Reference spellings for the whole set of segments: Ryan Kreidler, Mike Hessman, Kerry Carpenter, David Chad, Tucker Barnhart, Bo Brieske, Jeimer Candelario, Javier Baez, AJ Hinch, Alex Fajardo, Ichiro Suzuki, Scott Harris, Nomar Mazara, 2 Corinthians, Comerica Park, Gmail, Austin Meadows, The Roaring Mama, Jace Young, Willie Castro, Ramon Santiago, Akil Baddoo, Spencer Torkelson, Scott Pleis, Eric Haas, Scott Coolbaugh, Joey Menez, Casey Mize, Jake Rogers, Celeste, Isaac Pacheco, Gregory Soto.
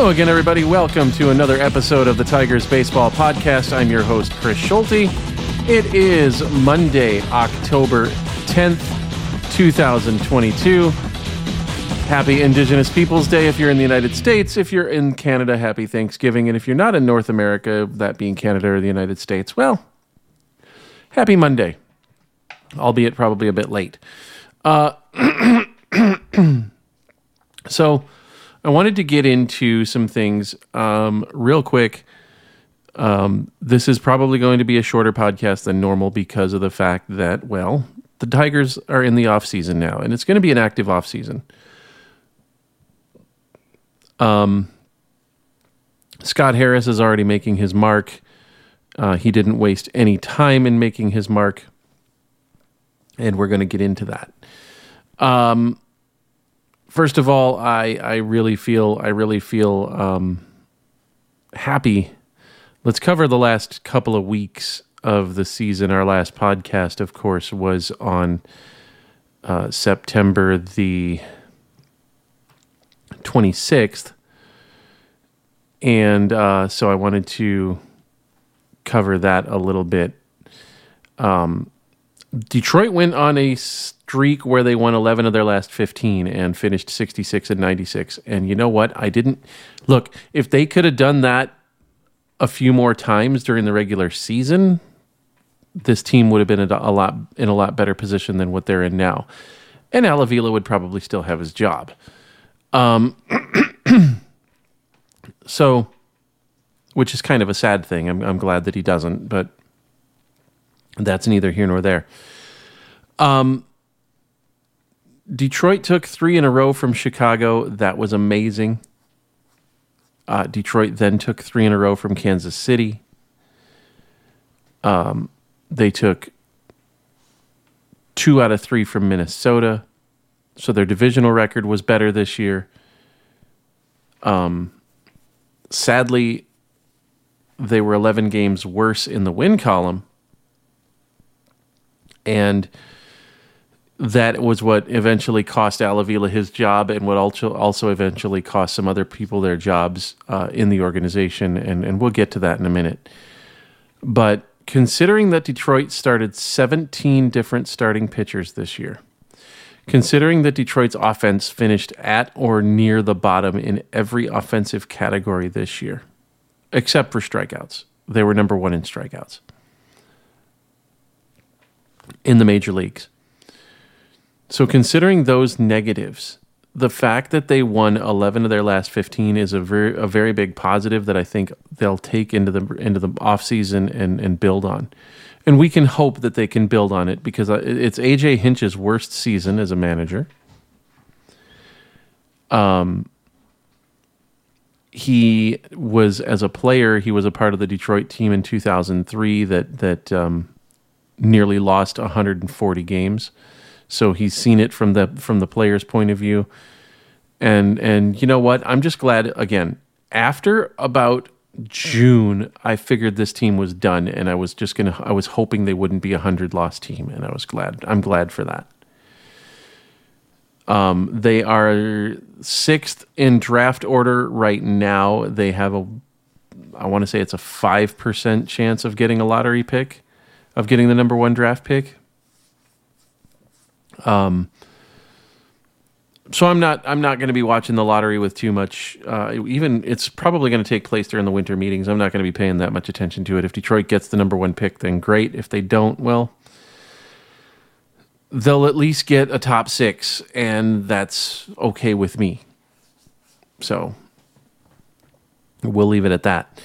Hello again, everybody. Welcome to another episode of the Tigers Baseball Podcast. I'm your host, Chris Schulte. It is Monday, October 10th, 2022. Happy Indigenous Peoples Day if you're in the United States. If you're in Canada, happy Thanksgiving. And if you're not in North America, that being Canada or the United States, well, happy Monday, albeit probably a bit late. So I wanted to get into some things real quick. This is probably going to be a shorter podcast than normal because of the fact that, well, the Tigers are in the offseason now, and it's going to be an active offseason. Scott Harris is already making his mark. He didn't waste any time in making his mark, and we're going to get into that. First of all, I really feel happy. Let's cover the last couple of weeks of the season. Our last podcast, of course, was on September the 26th, and so I wanted to cover that a little bit. Detroit went on a streak where they won 11 of their last 15 and finished 66-96. And you know what? I didn't look. If they could have done that a few more times during the regular season, this team would have been in a lot better position than what they're in now. And Al Avila would probably still have his job. So, which is kind of a sad thing. I'm glad that he doesn't, but that's neither here nor there. Detroit took 3 in a row from Chicago. That was amazing. Detroit then took 3 in a row from Kansas City. They took 2 out of 3 from Minnesota. So their divisional record was better this year. Sadly, they were 11 games worse in the win column. And that was what eventually cost Al Avila his job, and what also eventually cost some other people their jobs in the organization. And we'll get to that in a minute. But considering that Detroit started 17 different starting pitchers this year, considering that Detroit's offense finished at or near the bottom in every offensive category this year, except for strikeouts. They were number 1 in strikeouts in the major leagues. So considering those negatives, the fact that they won 11 of their last 15 is a very big positive that I think they'll take into the offseason and build on. And we can hope that they can build on it, because it's AJ Hinch's worst season as a manager. He was, as a player, he was a part of the Detroit team in 2003 that nearly lost 140 games. So he's seen it from the player's point of view. And you know what? I'm just glad, again, after about June, I figured this team was done, and I was hoping they wouldn't be a 100-loss team, and I'm glad for that. They are 6th in draft order right now. They have I want to say it's a 5% chance of getting a lottery pick, of getting the number 1 draft pick. So I'm not going to be watching the lottery with too much. Even it's probably going to take place during the winter meetings. I'm not going to be paying that much attention to it. If Detroit gets the number 1 pick, then great. If they don't, well, they'll at least get a top 6, and that's okay with me. So we'll leave it at that.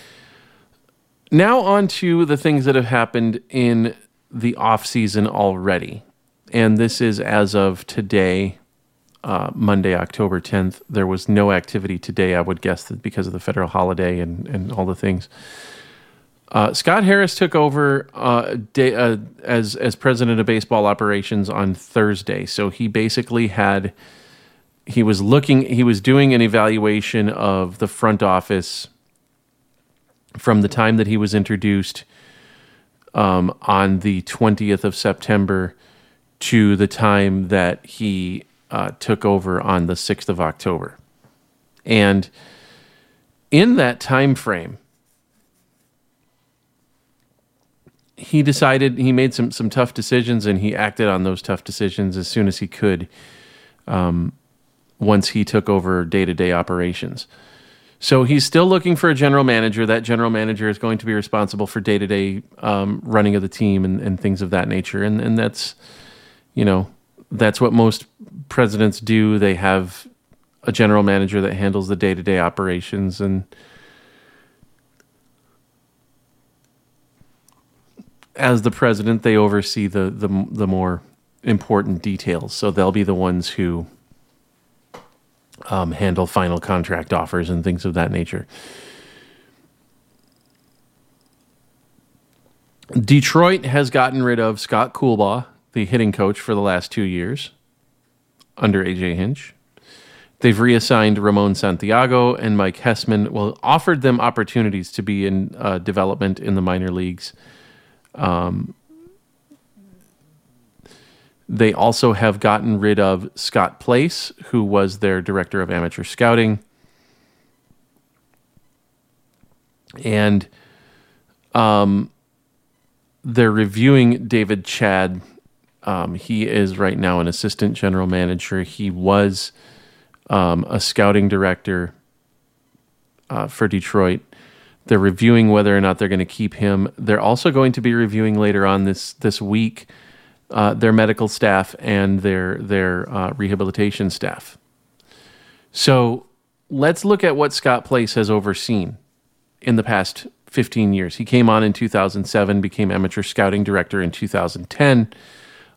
Now on to the things that have happened in the offseason already. And this is as of today, Monday, October 10th. There was no activity today, I would guess, that because of the federal holiday and all the things. Scott Harris took over as president of baseball operations on Thursday. So he basically was doing an evaluation of the front office from the time that he was introduced on the 20th of September to the time that he took over on the 6th of October. And in that time frame, he decided, he made some tough decisions, and he acted on those tough decisions as soon as he could, once he took over day-to-day operations. So he's still looking for a general manager. That general manager is going to be responsible for day-to-day running of the team and things of that nature. And that's, you know, that's what most presidents do. They have a general manager that handles the day-to-day operations, and as the president, they oversee the more important details. So they'll be the ones who handle final contract offers and things of that nature. Detroit has gotten rid of Scott Coolbaugh, the hitting coach, for the last 2 years under AJ Hinch. They've reassigned Ramon Santiago and Mike Hessman. Well, offered them opportunities to be in development in the minor leagues. They also have gotten rid of Scott Pleis, who was their director of amateur scouting. And they're reviewing David Chad. He is right now an assistant general manager. He was a scouting director for Detroit. They're reviewing whether or not they're going to keep him. They're also going to be reviewing later on this week their medical staff and their rehabilitation staff. So let's look at what Scott Pleis has overseen in the past 15 years. He came on in 2007, became amateur scouting director in 2010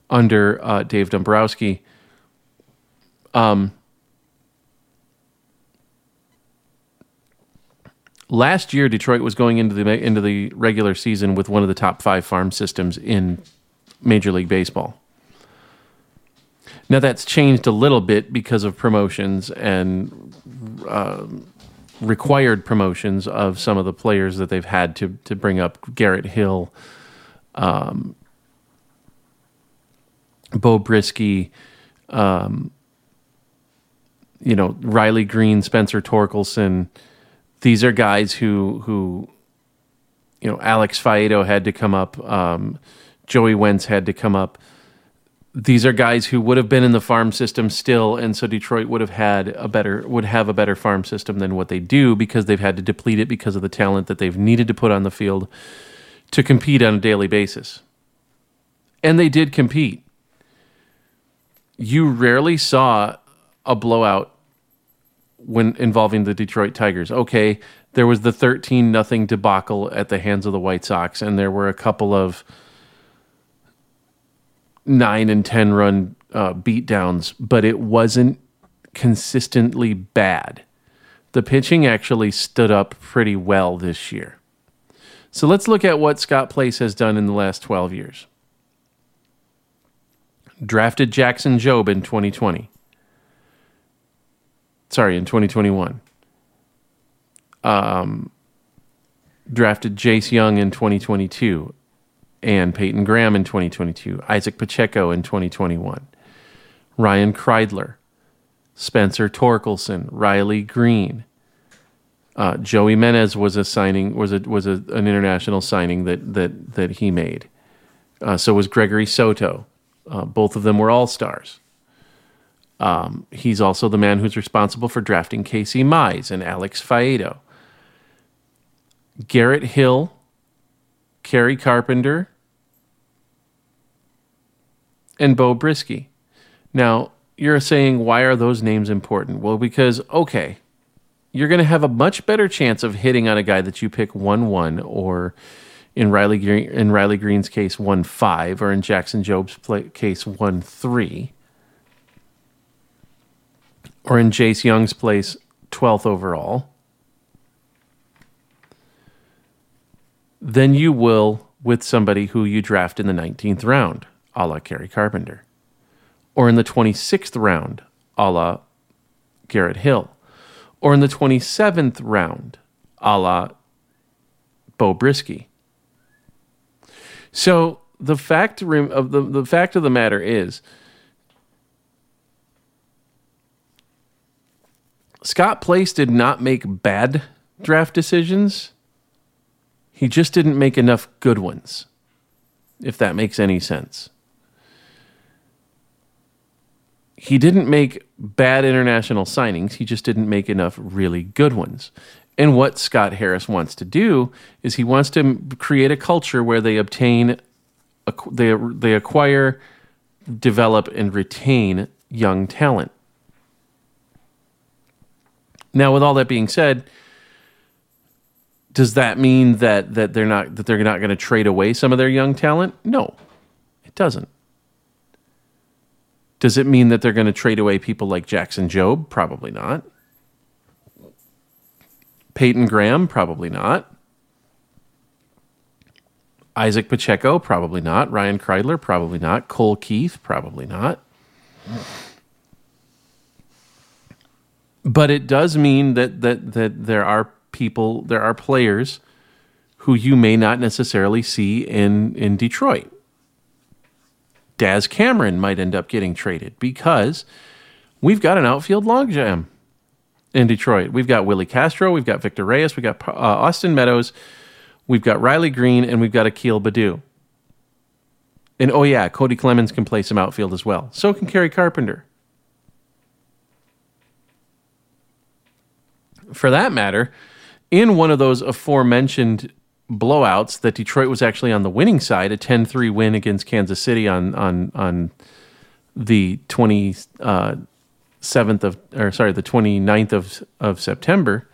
under Dave Dombrowski. Last year, Detroit was going into the regular season with one of the top 5 farm systems in Major League Baseball. Now that's changed a little bit because of promotions and required promotions of some of the players that they've had to bring up. Garrett Hill, Bo Brieske, Riley Green, Spencer Torkelson. These are guys who Alex Fajardo had to come up. Joey Wentz had to come up. These are guys who would have been in the farm system still, and so Detroit would have had a better farm system than what they do, because they've had to deplete it because of the talent that they've needed to put on the field to compete on a daily basis. And they did compete. You rarely saw a blowout when involving the Detroit Tigers. Okay, there was the 13-0 debacle at the hands of the White Sox, and there were a couple of 9- and 10 run beatdowns, but it wasn't consistently bad. The pitching actually stood up pretty well this year. So let's look at what Scott Pleis has done in the last 12 years. Drafted Jackson Jobe in 2021. Drafted Jace Young in 2022 and Peyton Graham in 2022, Isaac Pacheco in 2021, Ryan Kreidler, Spencer Torkelson, Riley Green. Joey Menez was an international signing that he made. So was Gregory Soto. Both of them were all-stars. He's also the man who's responsible for drafting Casey Mize and Alex Fajardo. Garrett Hill, Kerry Carpenter, and Bo Brieske. Now, you're saying, why are those names important? Well, because, okay, you're going to have a much better chance of hitting on a guy that you pick 1-1, or in Riley Green's case, 1-5, or in Jackson Jobe's case, 1-3. Or in Jace Young's place, 12th overall, then you will with somebody who you draft in the 19th round, a la Kerry Carpenter, or in the 26th round, a la Garrett Hill, or in the 27th round, a la Bo Brieske. So the fact of the matter is, Scott Pleis did not make bad draft decisions. He just didn't make enough good ones, if that makes any sense. He didn't make bad international signings. He just didn't make enough really good ones. And what Scott Harris wants to do is he wants to create a culture where they acquire, develop, and retain young talent. Now, with all that being said, does that mean that they're not going to trade away some of their young talent? No, it doesn't. Does it mean that they're going to trade away people like Jackson Jobe? Probably not. Peyton Graham? Probably not. Isaac Pacheco? Probably not. Ryan Kreidler? Probably not. Cole Keith? Probably not. But it does mean that there are people, there are players who you may not necessarily see in Detroit. Daz Cameron might end up getting traded because we've got an outfield logjam in Detroit. We've got Willie Castro, we've got Victor Reyes, we've got Austin Meadows, we've got Riley Green, and we've got Akil Baddoo. And oh yeah, Cody Clemens can play some outfield as well. So can Kerry Carpenter. For that matter, in one of those aforementioned blowouts that Detroit was actually on the winning side, a 10-3 win against Kansas City on the 29th of September,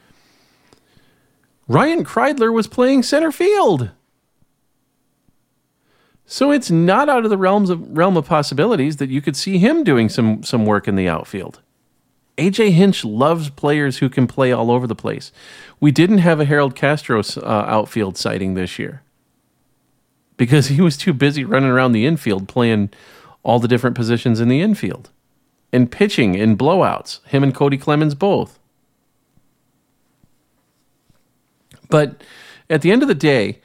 Ryan Kreidler was playing center field. So it's not out of the realm of possibilities that you could see him doing some work in the outfield. AJ Hinch loves players who can play all over the place. We didn't have a Harold Castro outfield sighting this year because he was too busy running around the infield playing all the different positions in the infield and pitching in blowouts, him and Cody Clemens both. But at the end of the day,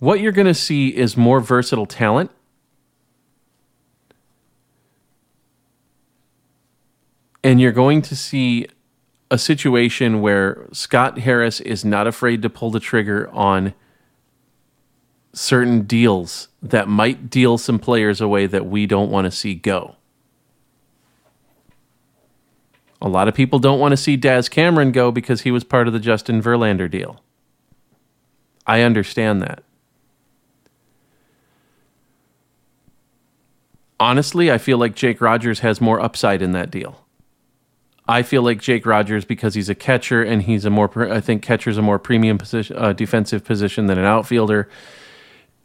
what you're going to see is more versatile talent. And you're going to see a situation where Scott Harris is not afraid to pull the trigger on certain deals that might deal some players away that we don't want to see go. A lot of people don't want to see Daz Cameron go because he was part of the Justin Verlander deal. I understand that. Honestly, I feel like Jake Rogers has more upside in that deal. I feel like Jake Rogers, because he's a catcher, and catcher's a more premium position, defensive position than an outfielder,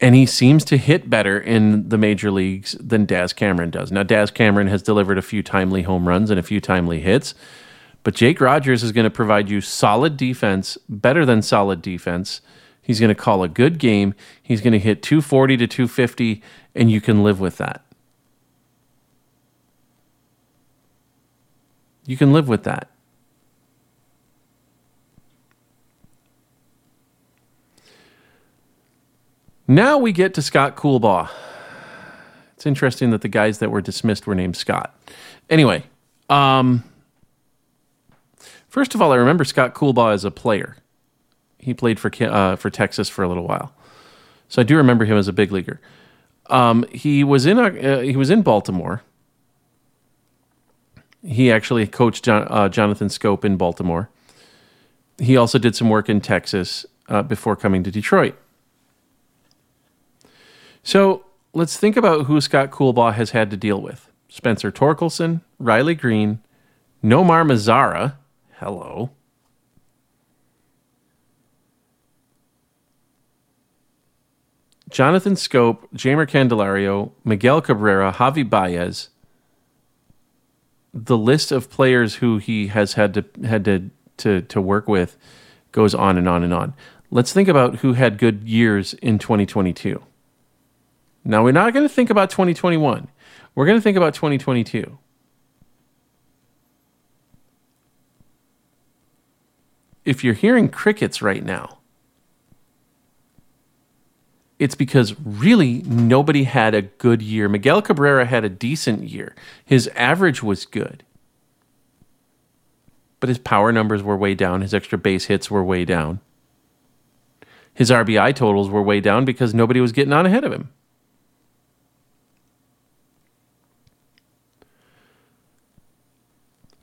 and he seems to hit better in the major leagues than Daz Cameron does. Now, Daz Cameron has delivered a few timely home runs and a few timely hits, but Jake Rogers is going to provide you solid defense, better than solid defense. He's going to call a good game. He's going to hit 240 to 250, and you can live with that. You can live with that. Now we get to Scott Coolbaugh. It's interesting that the guys that were dismissed were named Scott. Anyway, first of all, I remember Scott Coolbaugh as a player. He played for Texas for a little while, so I do remember him as a big leaguer. He was in Baltimore. He actually coached Jonathan Schoop in Baltimore. He also did some work in Texas before coming to Detroit. So let's think about who Scott Coolbaugh has had to deal with. Spencer Torkelson, Riley Green, Nomar Mazara. Hello. Jonathan Schoop, Jeimer Candelario, Miguel Cabrera, Javier Baez. The list of players who he has had to work with goes on and on and on. Let's think about who had good years in 2022. Now, we're not going to think about 2021. We're going to think about 2022. If you're hearing crickets right now, it's because really nobody had a good year. Miguel Cabrera had a decent year. His average was good. but his power numbers were way down. His extra base hits were way down. His RBI totals were way down because nobody was getting on ahead of him.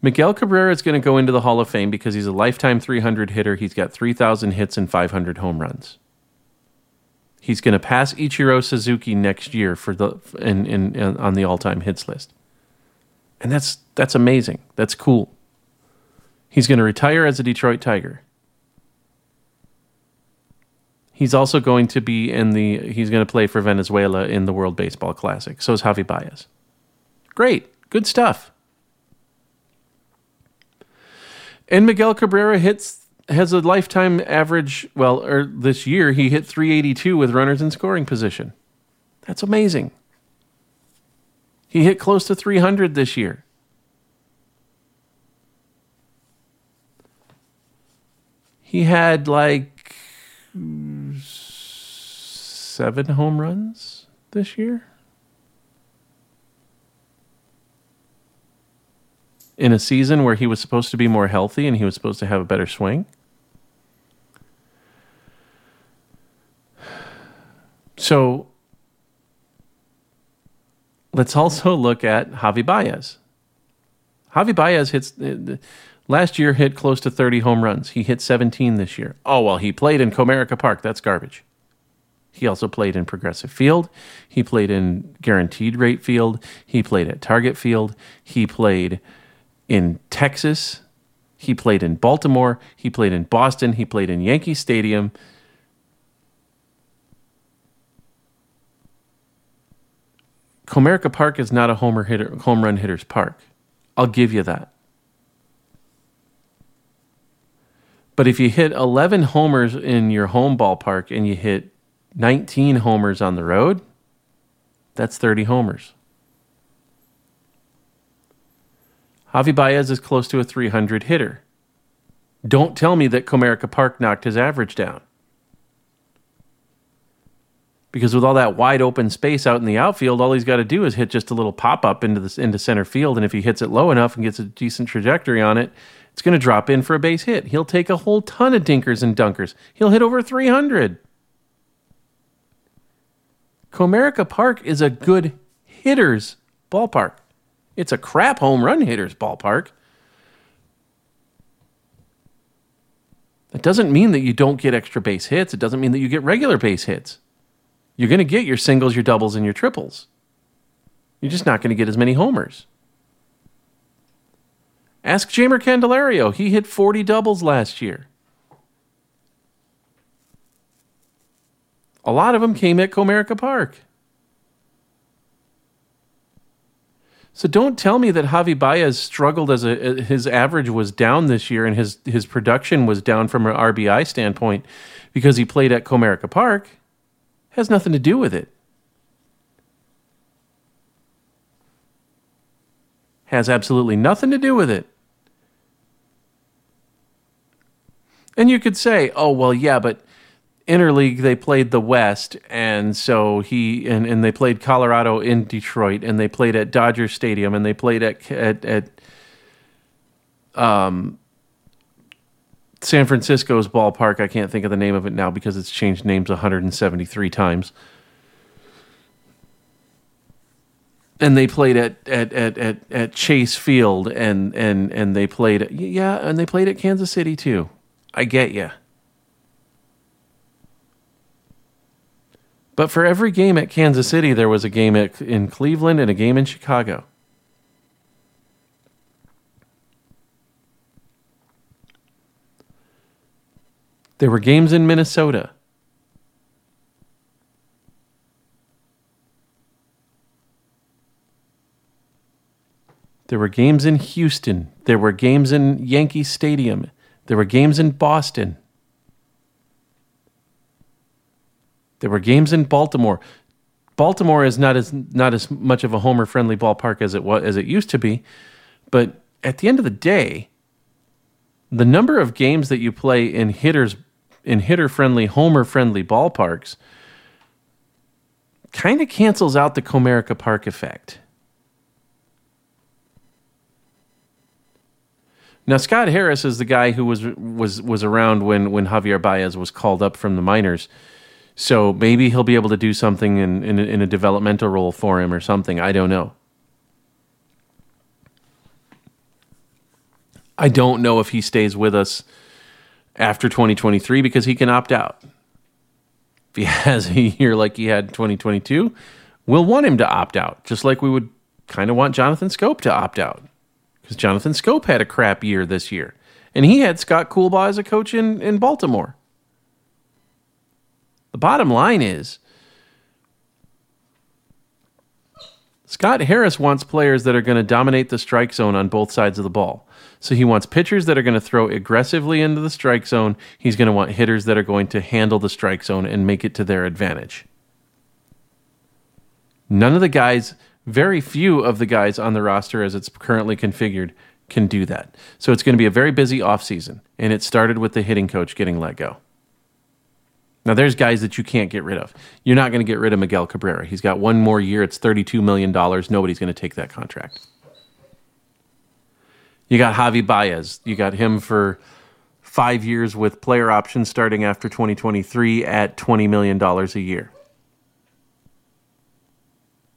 Miguel Cabrera is going to go into the Hall of Fame because he's a lifetime 300 hitter. He's got 3,000 hits and 500 home runs. He's going to pass Ichiro Suzuki next year for the on the all-time hits list. And that's amazing. That's cool. He's going to retire as a Detroit Tiger. He's also going to be he's going to play for Venezuela in the World Baseball Classic. So is Javier Baez. Great. Good stuff. And Miguel Cabrera has a lifetime average, this year he hit 382 with runners in scoring position. That's amazing. He hit close to 300 this year. He had 7 home runs this year in a season where he was supposed to be more healthy and he was supposed to have a better swing. So let's also look at Javi Baez. Javi Baez last year hit close to 30 home runs. He hit 17 this year. Oh, well, he played in Comerica Park. That's garbage. He also played in Progressive Field. He played in Guaranteed Rate Field. He played at Target Field. He played in Texas. He played in Baltimore. He played in Boston. He played in Yankee Stadium. Comerica Park is not a home run hitter's park. I'll give you that. But if you hit 11 homers in your home ballpark and you hit 19 homers on the road, that's 30 homers. Javi Baez is close to a 300 hitter. Don't tell me that Comerica Park knocked his average down. Because with all that wide open space out in the outfield, all he's got to do is hit just a little pop-up into center field, and if he hits it low enough and gets a decent trajectory on it, it's going to drop in for a base hit. He'll take a whole ton of dinkers and dunkers. He'll hit over 300. Comerica Park is a good hitter's ballpark. It's a crap home run hitter's ballpark. That doesn't mean that you don't get extra base hits. It doesn't mean that you get regular base hits. You're going to get your singles, your doubles, and your triples. You're just not going to get as many homers. Ask Jeimer Candelario. He hit 40 doubles last year. A lot of them came at Comerica Park. So don't tell me that Javi Baez struggled his average was down this year and his production was down from an RBI standpoint because he played at Comerica Park. It has nothing to do with it. Has absolutely nothing to do with it. And you could say, oh, well, yeah, but interleague they played the West, and so he and they played Colorado in Detroit, and they played at Dodger Stadium, and they played at San Francisco's ballpark. I can't think of the name of it now because it's changed names 173 times. And they played at Chase Field, and they played at Kansas City too. I get you. But for every game at Kansas City, there was a game in Cleveland and a game in Chicago. There were games in Minnesota. There were games in Houston. There were games in Yankee Stadium. There were games in Boston. There were games in Baltimore. Baltimore is not as much of a homer-friendly ballpark as it used to be, but at the end of the day, the number of games that you play in hitter-friendly, homer-friendly ballparks kind of cancels out the Comerica Park effect. Now, Scott Harris is the guy who was around when Javier Baez was called up from the minors. So maybe he'll be able to do something in a developmental role for him or something. I don't know. I don't know if he stays with us after 2023 because he can opt out. If he has a year like he had in 2022, we'll want him to opt out, just like we would kind of want Jonathan Schoop to opt out, because Jonathan Schoop had a crap year this year, and he had Scott Coolbaugh as a coach in Baltimore. The bottom line is Scott Harris wants players that are going to dominate the strike zone on both sides of the ball. So he wants pitchers that are going to throw aggressively into the strike zone. He's going to want hitters that are going to handle the strike zone and make it to their advantage. None of the guys, very few of the guys on the roster as it's currently configured, can do that. So it's going to be a very busy offseason, and it started with the hitting coach getting let go. Now, there's guys that you can't get rid of. You're not going to get rid of Miguel Cabrera. He's got one more year. It's $32 million. Nobody's going to take that contract. You got Javi Baez. You got him for 5 years with player options starting after 2023 at $20 million a year.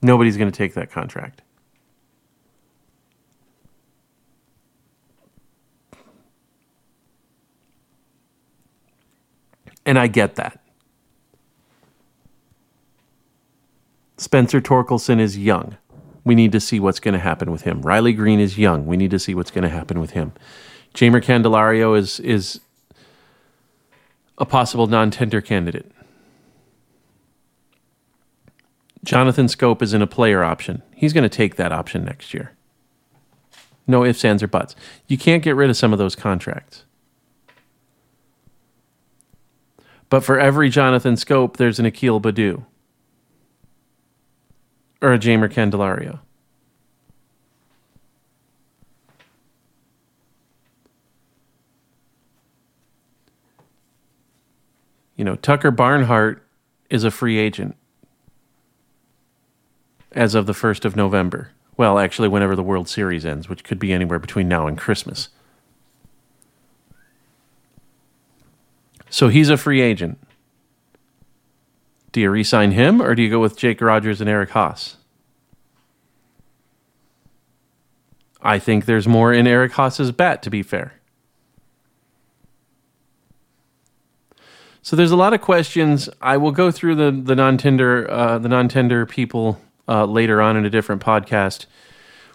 Nobody's going to take that contract. And I get that. Spencer Torkelson is young. We need to see what's going to happen with him. Riley Green is young. We need to see what's going to happen with him. Jeimer Candelario is a possible non-tender candidate. Jonathan Schoop is in a player option. He's going to take that option next year. No ifs, ands, or buts. You can't get rid of some of those contracts. But for every Jonathan Schoop, there's an Akil Baddoo. Or a Jeimer Candelario. You know, Tucker Barnhart is a free agent as of the 1st of November. Well, actually, whenever the World Series ends, which could be anywhere between now and Christmas. So he's a free agent. Do you re-sign him, or do you go with Jake Rogers and Eric Haas? I think there's more in Eric Haas's bat, to be fair. So there's a lot of questions. I will go through the non-tender people later on in a different podcast.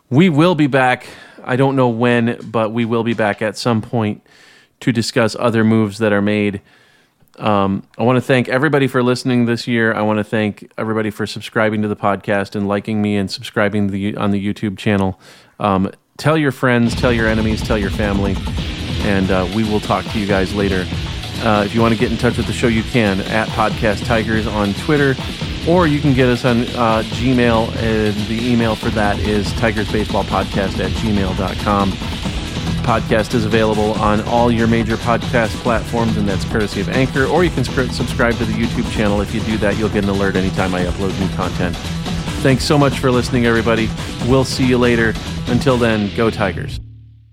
We will be back. I don't know when, but we will be back at some point to discuss other moves that are made. I want to thank everybody for listening this year. I want to thank everybody for subscribing to the podcast and liking me and subscribing on the YouTube channel. Tell your friends, tell your enemies, tell your family, and we will talk to you guys later. If you want to get in touch with the show, you can at Podcast Tigers on Twitter, or you can get us on Gmail, and the email for that is tigersbaseballpodcast@gmail.com. Podcast is available on all your major podcast platforms, and that's courtesy of Anchor, or you can subscribe to the YouTube channel. If you do that, you'll get an alert anytime I upload new content. Thanks so much for listening, everybody. We'll see you later. Until then, go Tigers.